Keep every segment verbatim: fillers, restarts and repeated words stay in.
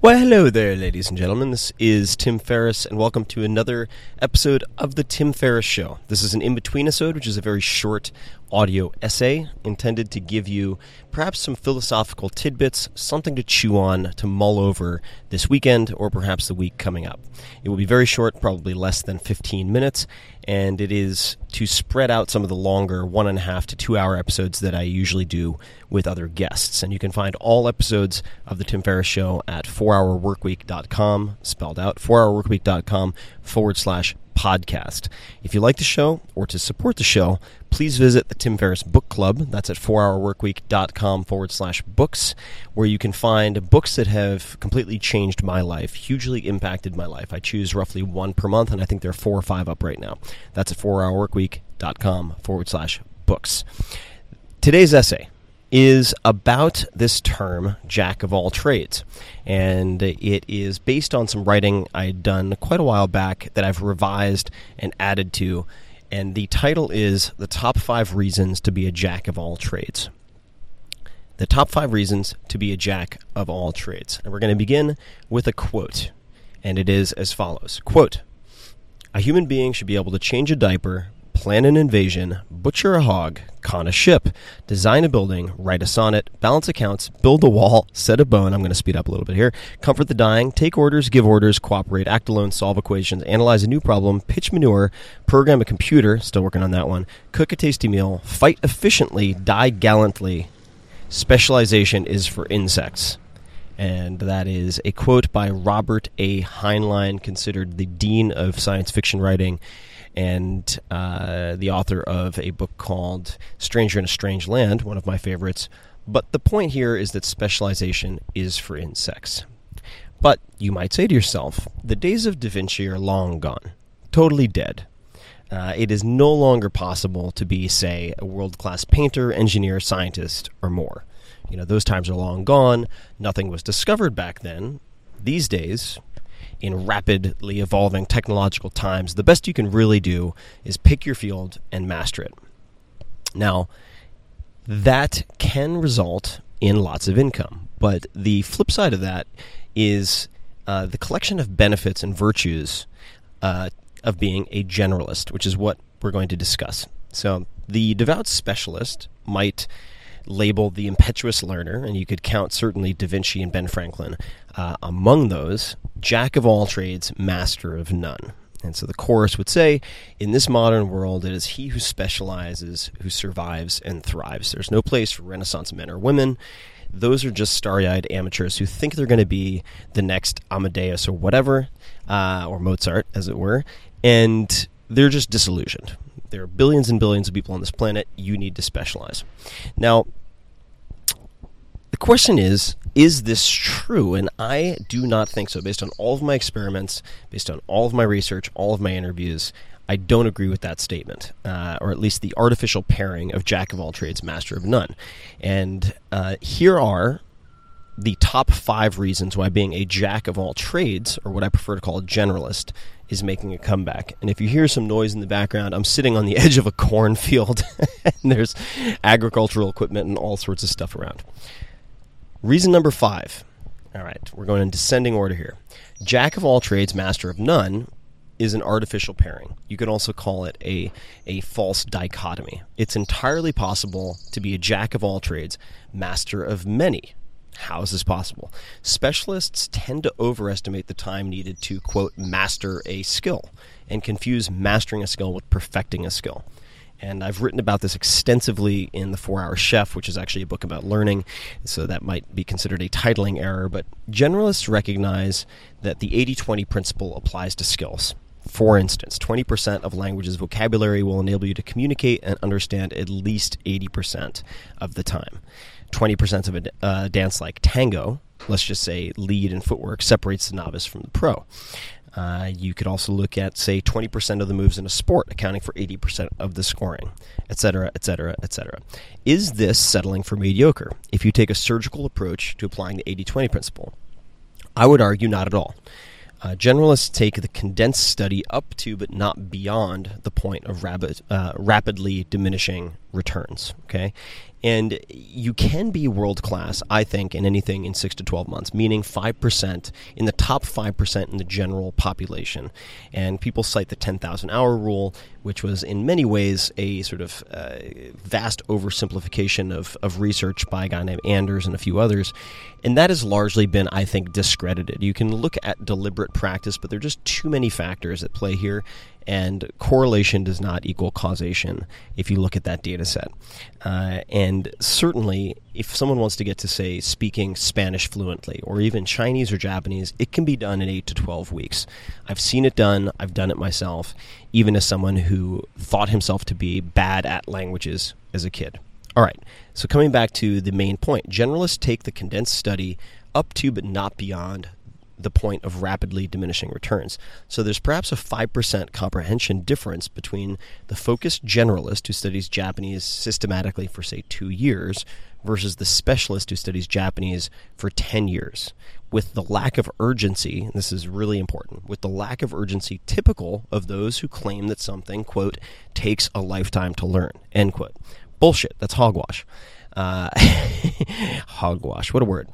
Well, hello there, ladies and gentlemen. This is Tim Ferriss, and welcome to another episode of The Tim Ferriss Show. This is an in-between episode, which is a very short audio essay intended to give you perhaps some philosophical tidbits, something to chew on, to mull over this weekend or perhaps the week coming up. It will be very short, probably less than fifteen minutes, and it is to spread out some of the longer one and a half to two hour episodes that I usually do with other guests. And you can find all episodes of The Tim Ferriss Show at four hour workweek dot com, spelled out, four hour workweek dot com forward slash podcast. If you like the show or to support the show, please visit the Tim Ferriss Book Club. That's at four hour workweek dot com forward slash books, where you can find books that have completely changed my life, hugely impacted my life. I choose roughly one per month, and I think there are four or five up right now. That's at four hour workweek dot com forward slash books. Today's essay is about this term, Jack of All Trades. And it is based on some writing I had done quite a while back that I've revised and added to. And the title is The Top Five Reasons to Be a Jack of All Trades. The Top Five Reasons to Be a Jack of All Trades. And we're going to begin with a quote. And it is as follows. Quote, "A human being should be able to change a diaper, plan an invasion, butcher a hog, con a ship, design a building, write a sonnet, balance accounts, build a wall, set a bone," I'm going to speed up a little bit here, "comfort the dying, take orders, give orders, cooperate, act alone, solve equations, analyze a new problem, pitch manure, program a computer," still working on that one, "cook a tasty meal, fight efficiently, die gallantly, specialization is for insects." And that is a quote by Robert A. Heinlein, considered the dean of science fiction writing, and uh, the author of a book called Stranger in a Strange Land, one of my favorites. But the point here is that specialization is for insects. But you might say to yourself, the days of Da Vinci are long gone, totally dead. Uh, it is no longer possible to be, say, a world-class painter, engineer, scientist, or more. You know, those times are long gone. Nothing was discovered back then. These days, in rapidly evolving technological times, the best you can really do is pick your field and master it. Now, that can result in lots of income, but the flip side of that is uh, the collection of benefits and virtues uh, of being a generalist, which is what we're going to discuss. So the devout specialist might labeled The Impetuous Learner, and you could count certainly Da Vinci and Ben Franklin. Uh, among those, Jack of All Trades, Master of None. And so the chorus would say, in this modern world, it is he who specializes, who survives and thrives. There's no place for Renaissance men or women. Those are just starry-eyed amateurs who think they're going to be the next Amadeus or whatever, uh, or Mozart, as it were, and they're just disillusioned. There are billions and billions of people on this planet. You need to specialize. Now, the question is, is this true? And I do not think so. Based on all of my experiments, based on all of my research, all of my interviews, I don't agree with that statement, uh, or at least the artificial pairing of Jack of all trades, Master of none. And uh, here are the top five reasons why being a Jack of all trades, or what I prefer to call a generalist, is making a comeback. And if you hear some noise in the background, I'm sitting on the edge of a cornfield, and there's agricultural equipment and all sorts of stuff around. Reason number five. All right, we're going in descending order here. Jack of all trades, master of none is an artificial pairing. You could also call it a, a false dichotomy. It's entirely possible to be a jack of all trades, master of many. How is this possible? Specialists tend to overestimate the time needed to, quote, master a skill and confuse mastering a skill with perfecting a skill. And I've written about this extensively in The Four Hour Chef, which is actually a book about learning, so that might be considered a titling error. But generalists recognize that the eighty twenty principle applies to skills. For instance, twenty percent of languages' vocabulary will enable you to communicate and understand at least eighty percent of the time. twenty percent of a uh, dance like tango, let's just say lead and footwork, separates the novice from the pro. Uh, you could also look at, say, twenty percent of the moves in a sport, accounting for eighty percent of the scoring, et cetera, et cetera, et cetera. Is this settling for mediocre if you take a surgical approach to applying the eighty twenty principle? I would argue not at all. Uh, generalists take the condensed study up to but not beyond the point of rapid, uh, rapidly diminishing returns, okay? And you can be world-class, I think, in anything in six to twelve months, meaning five percent, in the top five percent in the general population. And people cite the ten thousand hour rule, which was in many ways a sort of uh, vast oversimplification of, of research by a guy named Anders and a few others. And that has largely been, I think, discredited. You can look at deliberate practice, but there are just too many factors at play here. And correlation does not equal causation if you look at that data set. Uh, and certainly, if someone wants to get to, say, speaking Spanish fluently or even Chinese or Japanese, it can be done in eight to twelve weeks. I've seen it done. I've done it myself, even as someone who thought himself to be bad at languages as a kid. All right, so coming back to the main point, generalists take the condensed study up to but not beyond the point of rapidly diminishing returns. So there's perhaps a five percent comprehension difference between the focused generalist who studies Japanese systematically for, say, two years versus the specialist who studies Japanese for ten years. With the lack of urgency, and this is really important, with the lack of urgency typical of those who claim that something, quote, takes a lifetime to learn, end quote. Bullshit. That's hogwash. Uh, hogwash. What a word.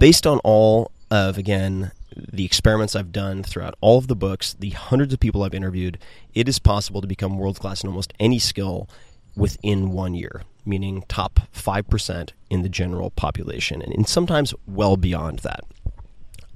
Based on all of, again, the experiments I've done throughout all of the books, the hundreds of people I've interviewed, it is possible to become world-class in almost any skill within one year, meaning top five percent in the general population, and sometimes well beyond that.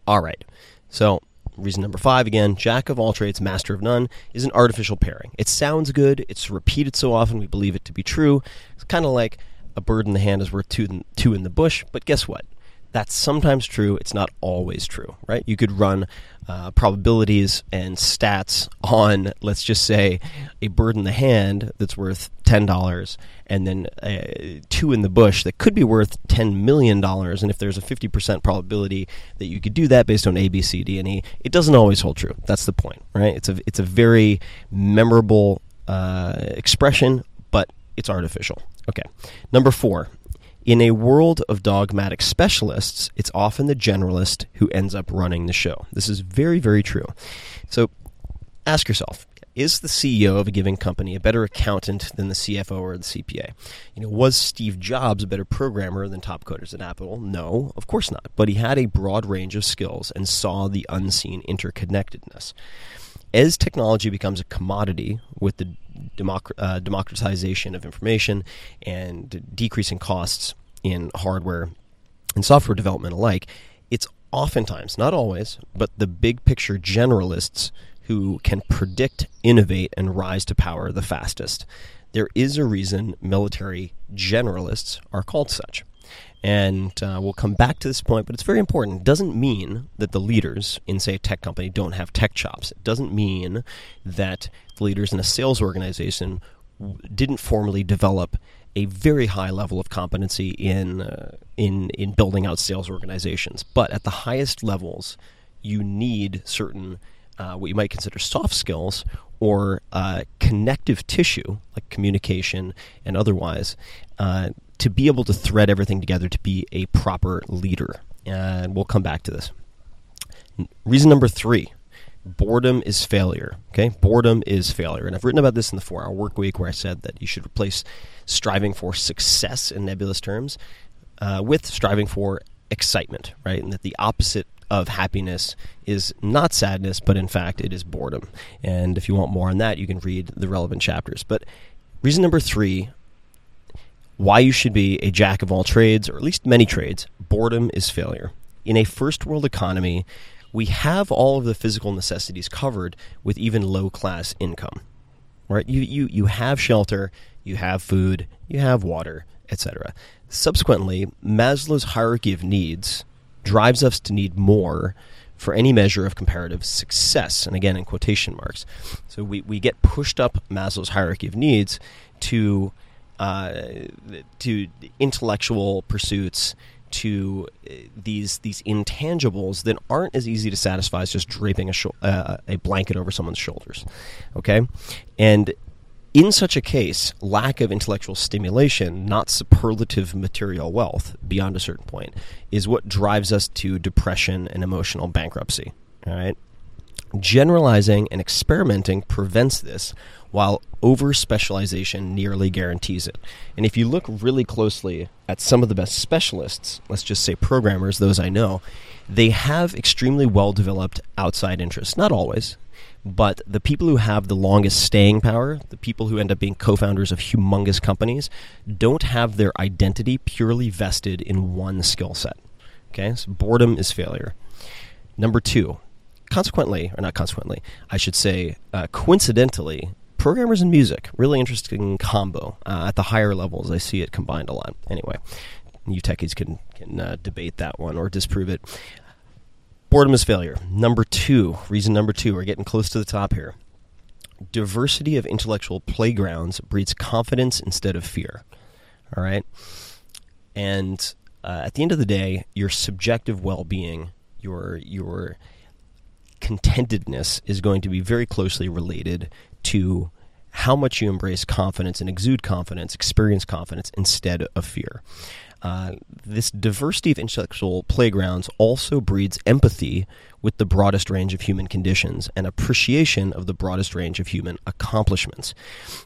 All right, so reason number five, again, Jack of all trades, master of none, is an artificial pairing. It sounds good. It's repeated so often we believe it to be true. It's kind of like a bird in the hand is worth two in, two in the bush, but guess what? That's sometimes true. It's not always true, right? You could run uh, probabilities and stats on, let's just say, a bird in the hand that's worth ten dollars and then uh, two in the bush that could be worth ten million dollars. And if there's a fifty percent probability that you could do that based on A, B, C, D, and E, it doesn't always hold true. That's the point, right? It's a, it's a very memorable uh, expression, but it's artificial. Okay. Number four. In a world of dogmatic specialists, it's often the generalist who ends up running the show. This is very, very true. So ask yourself, is the C E O of a given company a better accountant than the C F O or the C P A? You know, was Steve Jobs a better programmer than top coders at Apple? No, of course not. But he had a broad range of skills and saw the unseen interconnectedness. as technology becomes a commodity with the democ- uh, democratization of information and decreasing costs in hardware and software development alike, it's oftentimes, not always, but the big picture generalists who can predict, innovate, and rise to power the fastest. There is a reason military generalists are called such. And uh, we'll come back to this point, but it's very important. It doesn't mean that the leaders in, say, a tech company don't have tech chops. It doesn't mean that the leaders in a sales organization didn't formally develop a very high level of competency in uh, in in building out sales organizations. But at the highest levels, you need certain uh, what you might consider soft skills or uh, connective tissue, like communication and otherwise, uh, to be able to thread everything together to be a proper leader. And we'll come back to this. Reason number three. Boredom is failure, okay? Boredom is failure. And I've written about this in the Four Hour Work Week, where I said that you should replace striving for success in nebulous terms uh, with striving for excitement, right? And that the opposite of happiness is not sadness, but in fact, it is boredom. And if you want more on that, you can read the relevant chapters. But reason number three, why you should be a jack of all trades, or at least many trades, boredom is failure. In a first world economy, we have all of the physical necessities covered with even low-class income, right? You you you have shelter, you have food, you have water, et cetera. Subsequently, Maslow's hierarchy of needs drives us to need more for any measure of comparative success, and again, in quotation marks. So we, we get pushed up Maslow's hierarchy of needs to uh, to intellectual pursuits, to these these intangibles that aren't as easy to satisfy as just draping a, sh- uh, a blanket over someone's shoulders, okay? And in such a case, lack of intellectual stimulation, not superlative material wealth beyond a certain point, is what drives us to depression and emotional bankruptcy, all right? Generalizing and experimenting prevents this, while over-specialization nearly guarantees it. And if you look really closely at some of the best specialists, let's just say programmers, those I know, they have extremely well-developed outside interests. Not always, but the people who have the longest staying power, the people who end up being co-founders of humongous companies, don't have their identity purely vested in one skill set. Okay, so boredom is failure. Number two, consequently, or not consequently, I should say uh, coincidentally, programmers and music, really interesting combo. Uh, at the higher levels, I see it combined a lot. Anyway, you techies can, can uh, debate that one or disprove it. Boredom is failure. Number two, reason number two, we're getting close to the top here. Diversity of intellectual playgrounds breeds confidence instead of fear. All right? And uh, at the end of the day, your subjective well-being, your your contentedness is going to be very closely related to how much you embrace confidence and exude confidence, experience confidence instead of fear. Uh, this diversity of intellectual playgrounds also breeds empathy with the broadest range of human conditions and appreciation of the broadest range of human accomplishments.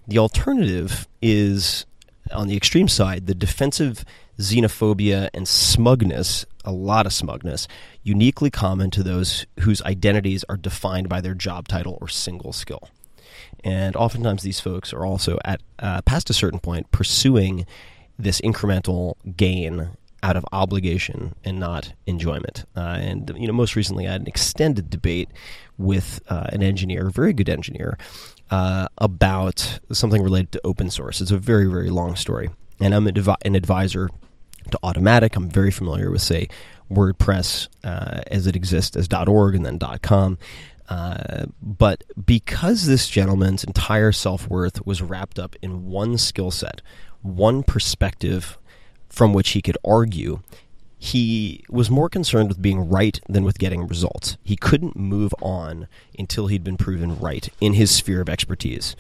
The alternative is, on the extreme side, the defensive xenophobia and smugness, a lot of smugness, uniquely common to those whose identities are defined by their job title or single skill. And oftentimes these folks are also, at uh, past a certain point, pursuing this incremental gain out of obligation and not enjoyment. Uh, and you know, most recently I had an extended debate with uh, an engineer, a very good engineer, uh, about something related to open source. It's a very, very long story. And I'm a dev- an advisor to Automatic. I'm very familiar with, say, WordPress uh, as it exists as .org and then .com. Uh, but because this gentleman's entire self-worth was wrapped up in one skill set, one perspective from which he could argue, he was more concerned with being right than with getting results. He couldn't move on until he'd been proven right in his sphere of expertise.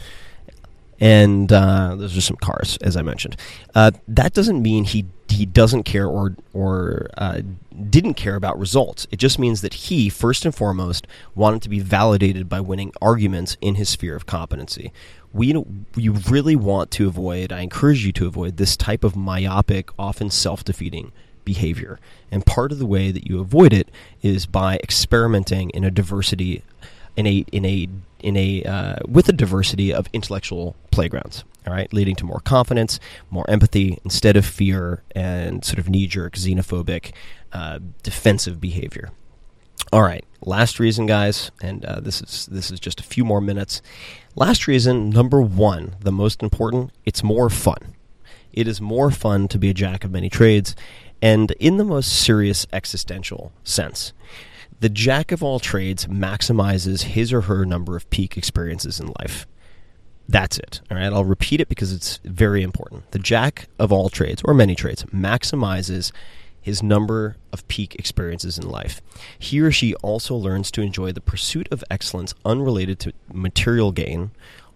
And uh, those are some cars, as I mentioned. Uh, that doesn't mean he he doesn't care or or uh, didn't care about results. It just means that he, first and foremost, wanted to be validated by winning arguments in his sphere of competency. We you really want to avoid, I encourage you to avoid, this type of myopic, often self-defeating behavior. And part of the way that you avoid it is by experimenting in a diversity, in a in a in a uh, with a diversity of intellectual playgrounds, all right, leading to more confidence, more empathy, instead of fear and sort of knee-jerk, xenophobic, uh, defensive behavior. All right, last reason, guys, and uh, this is this is just a few more minutes. Last reason, number one, the most important, it's more fun. It is more fun to be a jack of many trades, and in the most serious existential sense. The jack of all trades maximizes his or her number of peak experiences in life. That's it. All right, I'll repeat it because it's very important. The jack of all trades, or many trades, maximizes his number of peak experiences in life. He or she also learns to enjoy the pursuit of excellence unrelated to material gain,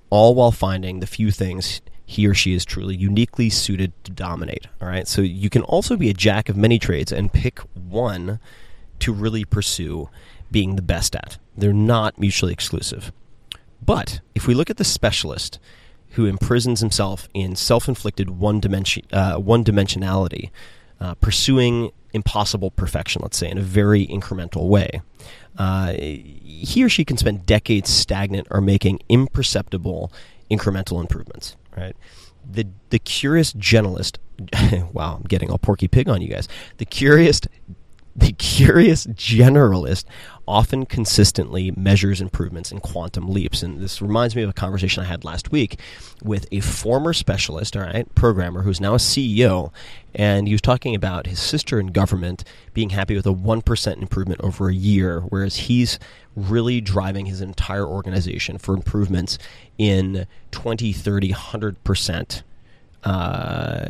all while finding the few things he or she is truly uniquely suited to dominate. All right, so you can also be a jack of many trades and pick one to really pursue being the best at. They're not mutually exclusive. But if we look at the specialist who imprisons himself in self-inflicted one dimension, uh, one-dimensionality, uh, pursuing impossible perfection, let's say, in a very incremental way, uh, he or she can spend decades stagnant or making imperceptible incremental improvements. Right, the the curious gentlest. Wow, I'm getting all Porky Pig on you guys. The curious, the curious generalist often consistently measures improvements in quantum leaps. And this reminds me of a conversation I had last week with a former specialist, all right, programmer who's now a C E O, and he was talking about his sister in government being happy with a one percent improvement over a year, whereas he's really driving his entire organization for improvements in twenty, thirty, one hundred percent uh,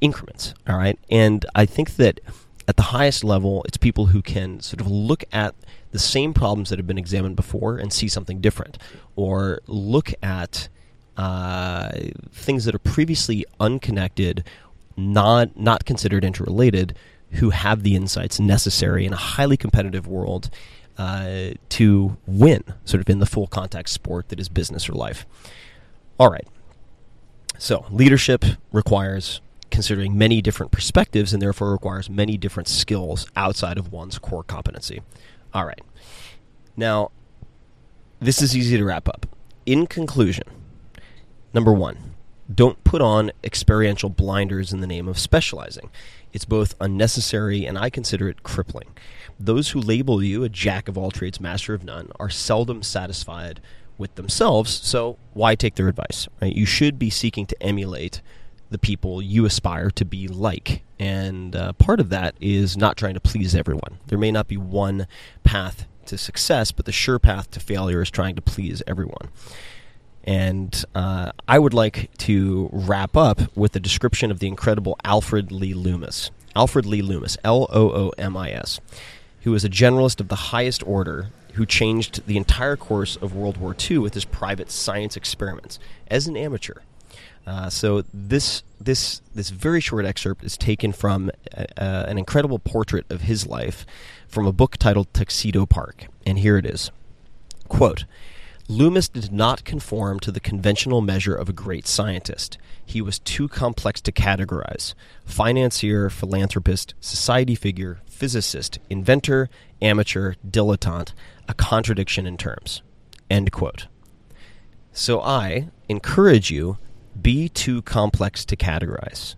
increments, all right? And I think that at the highest level, it's people who can sort of look at the same problems that have been examined before and see something different, or look at uh, things that are previously unconnected, not not considered interrelated, who have the insights necessary in a highly competitive world uh, to win, sort of in the full contact sport that is business or life. All right. So leadership requires considering many different perspectives and therefore requires many different skills outside of one's core competency. All right. Now, this is easy to wrap up. In conclusion, number one, don't put on experiential blinders in the name of specializing. It's both unnecessary and I consider it crippling. Those who label you a jack of all trades, master of none, are seldom satisfied with themselves, so why take their advice? Right? You should be seeking to emulate the people you aspire to be like. And uh, part of that is not trying to please everyone. There may not be one path to success, but the sure path to failure is trying to please everyone. And uh, I would like to wrap up with a description of the incredible Alfred Lee Loomis. Alfred Lee Loomis, L O O M I S, who was a generalist of the highest order who changed the entire course of World War Two with his private science experiments as an amateur. Uh, so this this this very short excerpt is taken from a, uh, an incredible portrait of his life from a book titled Tuxedo Park, and here it is. Quote, "Loomis did not conform to the conventional measure of a great scientist. He was too complex to categorize. Financier, philanthropist, society figure, physicist, inventor, amateur, dilettante, a contradiction in terms." End quote. So I encourage you, be too complex to categorize.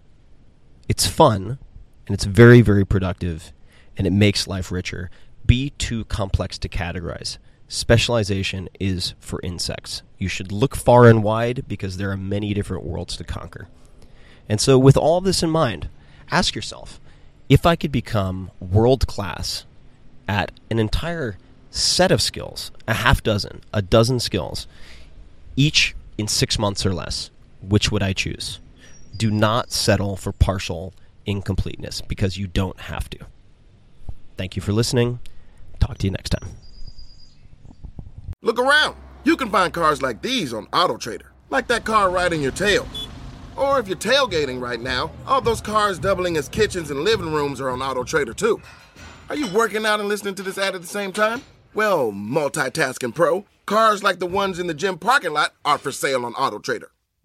It's fun, and it's very, very productive, and it makes life richer. Be too complex to categorize. Specialization is for insects. You should look far and wide because there are many different worlds to conquer. And so with all this in mind, ask yourself, if I could become world-class at an entire set of skills, a half dozen, a dozen skills, each in six months or less, which would I choose? Do not settle for partial incompleteness because you don't have to. Thank you for listening. Talk to you next time. Look around. You can find cars like these on AutoTrader, like that car riding your tail. Or if you're tailgating right now, all those cars doubling as kitchens and living rooms are on AutoTrader too. Are you working out and listening to this ad at the same time? Well, multitasking pro, cars like the ones in the gym parking lot are for sale on AutoTrader.